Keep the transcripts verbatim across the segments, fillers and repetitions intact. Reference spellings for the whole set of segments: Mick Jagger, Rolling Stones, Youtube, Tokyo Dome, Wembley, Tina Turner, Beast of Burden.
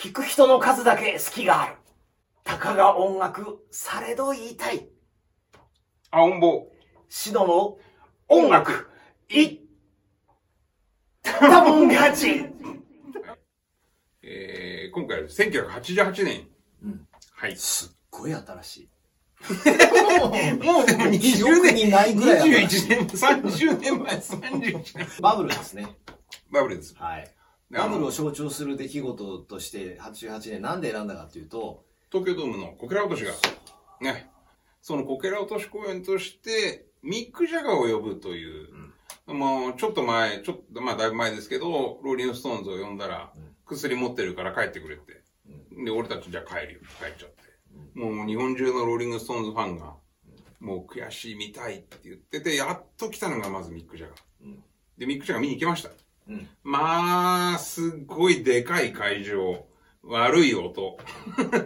聴く人の数だけ好きがある。たかが音楽されど言いたい。青ん坊シドの音楽言ったもん勝ち。えー、今回はせんきゅうひゃくはちじゅうはちねん、うん、はい、すっごい新しい。もうにじゅうねんにないぐらい、にじゅういちねん、さんじゅうねんまえ、さんじゅういちねん。バブルですね。バブルです。はい。バブルを象徴する出来事としてはちじゅうはちねんなんで選んだかというと、東京ドームのこけら落としがね、そのこけら落とし公演としてミック・ジャガーを呼ぶという、うん、もうちょっと前、ちょっとまあだいぶ前ですけど、ローリング・ストーンズを呼んだら、うん、薬持ってるから帰ってくれって、うん、で俺たちじゃあ帰るよ、帰っちゃって。もう日本中のローリングストーンズファンがもう悔しい見たいって言ってて、やっと来たのがまずミック・ジャガー、うん、でミック・ジャガー見に行きました、うん、まあすっごいでかい会場、悪い音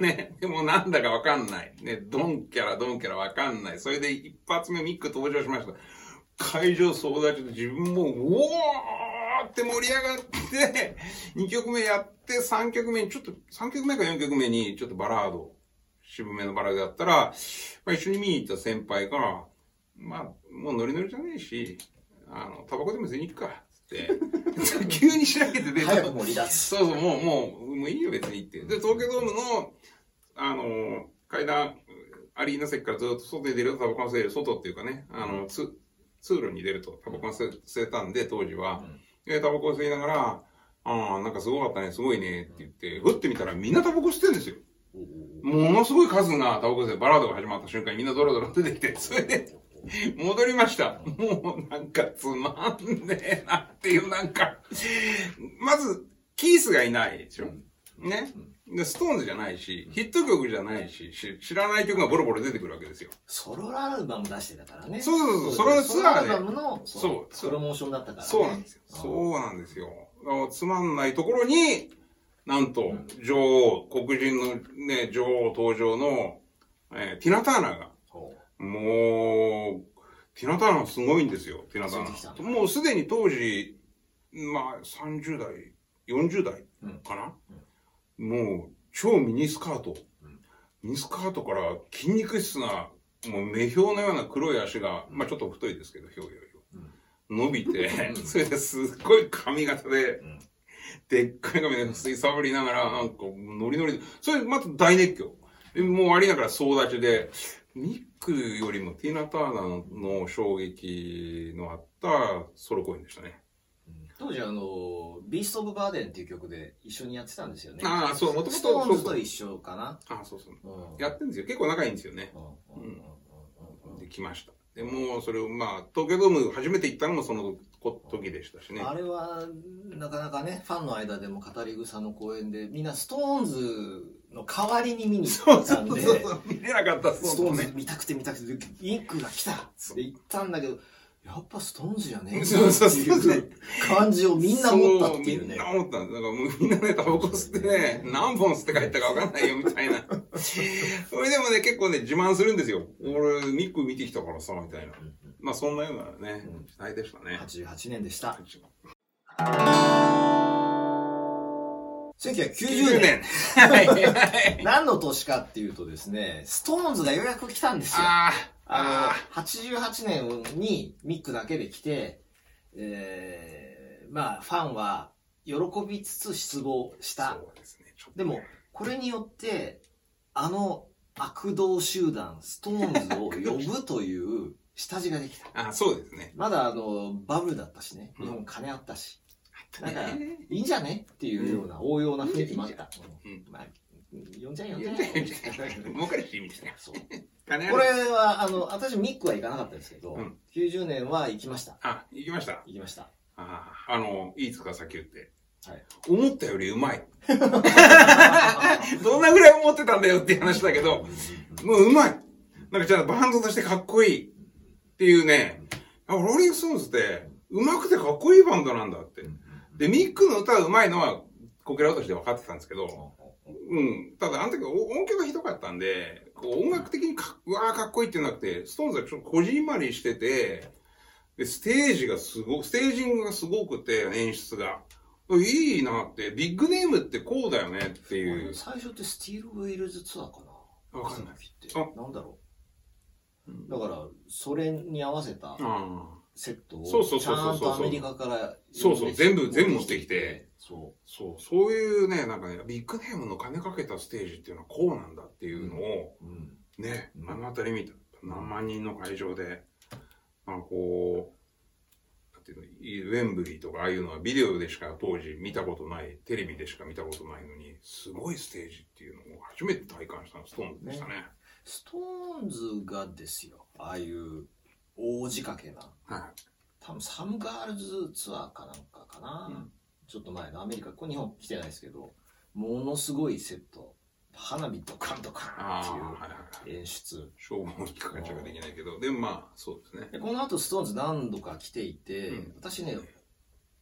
ね、でもなんだかわかんないね、ドンキャラドンキャラわかんない。それで一発目ミック登場しました。会場総立ちで自分もうおーって盛り上がってにきょくめやって、さんきょくめにちょっとさんきょくめかよんきょくめにちょっとバラード、渋めのバラだったら、まあ、一緒に見に行った先輩が、まあ、もうノリノリじゃねえし、あの、タバコでも吸いに行くか、つって、急にしらけて出て、早く盛り出す。そうそう、もう、もう、もういいよ別にって。で、東京ドームの、あの、階段、アリーナ席からずっと外に出るとタバコが吸える、外っていうかね、あの、つ通路に出るとタバコが吸えたんで、当時は。で、タバコを吸いながら、ああ、なんかすごかったね、すごいね、って言って、ふってみたらみんなタバコ吸ってるんですよ。ものすごい数がタバコ吸って、バラードが始まった瞬間にみんなドロドロ出てきて、それで戻りました。もうなんかつまんねえなっていう、なんか、まずキースがいないでしょ。ね。で、ストーンズじゃないし、ヒット曲じゃないし、し知らない曲がボロボロ出てくるわけですよ。ソロアルバム出してたからね。そうそうそう、それのツアーで。ソロアルバムの、そう、プロモーションだったからね。そうなんですよ。そうなんですよ。つまんないところに、なんと、女王、黒人のね、女王登場の、えー、ティナ・ターナーが、もう、ティナ・ターナーすごいんですよ、ティナ・ターナー。もうすでに当時、まあ、さんじゅう代、よんじゅう代かな、うんうん、もう、超ミニスカート。うん、ミニスカートから筋肉質な、もう、目標のような黒い足が、まあ、ちょっと太いですけど、ひょうよりも。伸びて、それですっごい髪型で、うん、でっかい髪の水さぶりながら、なんかノリノリで、それまた大熱狂。でもうありながら総立ちで、ミックよりもティナ・ターナーの衝撃のあったソロ公演でしたね。当時あの、ビースト・オブ・バーデンっていう曲で一緒にやってたんですよね。ああ、そう、もともと。ストーンズと一緒かな。ああ、そうそう。うん、やってるんですよ。結構仲いいんですよね。うん。で、来ました。でもうそれをまあ、東京ドーム初めて行ったのもその時でしたしね。あれはなかなかね、ファンの間でも語り草の公演で、みんなストーンズの代わりに見に行ったんで、そうそうそうそう見れなかったストーンズ、ね、見たくて見たくて、ミックが来たって行ったんだけど、やっぱストーンズやねっていう感じをみんな思ったっていうね。そう、みんな思ったんです。だからもうみんなね、タバコ吸ってね、何本吸って帰ったかわかんないよみたいな。それでもね、結構ね、自慢するんですよ。俺、ミック見てきたからさ、みたいな。まあそんなようなね、時代でしたね。はちじゅうはちねんでした。せんきゅうひゃくきゅうじゅうねん。何の年かっていうとですね、ストーンズがようやく来たんですよ。あの、はちじゅうはちねんにミックだけで来て、えー、まあ、ファンは喜びつつ失望した。そうですね。ちょっとでも、これによって、あの悪道集団、ストーンズを呼ぶという下地ができた。あ、そうですね。まだあの、バブルだったしね。日本金あったし。うん、だから、いいんじゃねっていうような応用な雰囲気もあった。呼んじゃえ呼んじゃえ。儲かるって意味ですね。そう。これは、あの、私、ミックは行かなかったんですけど、うん、きゅうじゅうねんは行きました。あ、行きました。行きました。ああ、あの、いいつか先言って。はい。思ったよりうまい。どんなぐらい思ってたんだよっていう話だけど、もううまい。なんかじゃあバンドとしてかっこいいっていうね、ローリング・ストーンズって、うまくてかっこいいバンドなんだって。で、ミックの歌うまいのは、こけら落としで分かってたんですけど、うん。ただ、あの時音響がひどかったんで、音楽的にか、うわーかっこいいってなくて、ストーンズはちょっとこじんまりしてて、で、ステージがすごく、ステージングがすごくて、演出が。いいなって、ビッグネームってこうだよねっていう。最初ってスティールウィルズツアーかな。わかんない。なんだろう。だからそれに合わせたセットをちゃんとアメリカからそうそう全部全部持ってきて、そうそうそういうねなんかねビッグネームの金かけたステージっていうのはこうなんだっていうのをね目の当たり見た。何万人の会場でなんかこう。ウェンブリーとかああいうのはビデオでしか当時見たことないテレビでしか見たことないのにすごいステージっていうのを初めて体感したのストーンズでしたね。ストーンズがですよああいう大仕掛けな、はい、多分サムガールズツアーかなんかかな、うん、ちょっと前のアメリカここ日本来てないですけどものすごいセット花火ドカンドカンっていう演出消防機関車ができないけどでもまあそうですねでこの後ストーンズ何度か来ていて、うん、私ね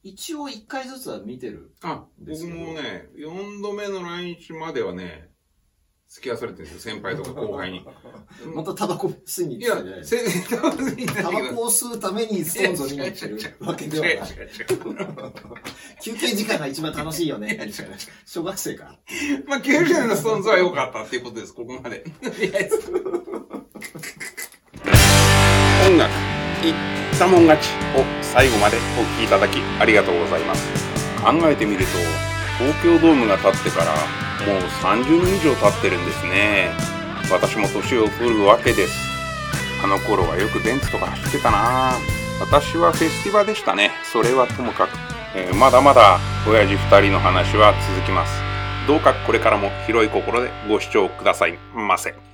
一応いっかいずつは見てるんですけど僕もねよんどめの来日まではね付き合わされてるんですよ先輩とか後輩にまたタバコ吸いに行ってたじゃないですかタバコを吸うためにストーンズを見に行ってるわけではない休憩時間が一番楽しいよねい小学生かまあきゅうじゅうねんのストーンズは良かったっていうことですここまで音楽いったもん勝ちを最後までお聞きいただきありがとうございます。考えてみると東京ドームが建ってからもうさんじゅうねん以上経ってるんですね。私も年を取るわけです。あの頃はよくベンツとか走ってたな。私はフェスティバでしたね。それはともかく、えー、まだまだ親父ふたりの話は続きます。どうかこれからも広い心でご視聴くださいませ。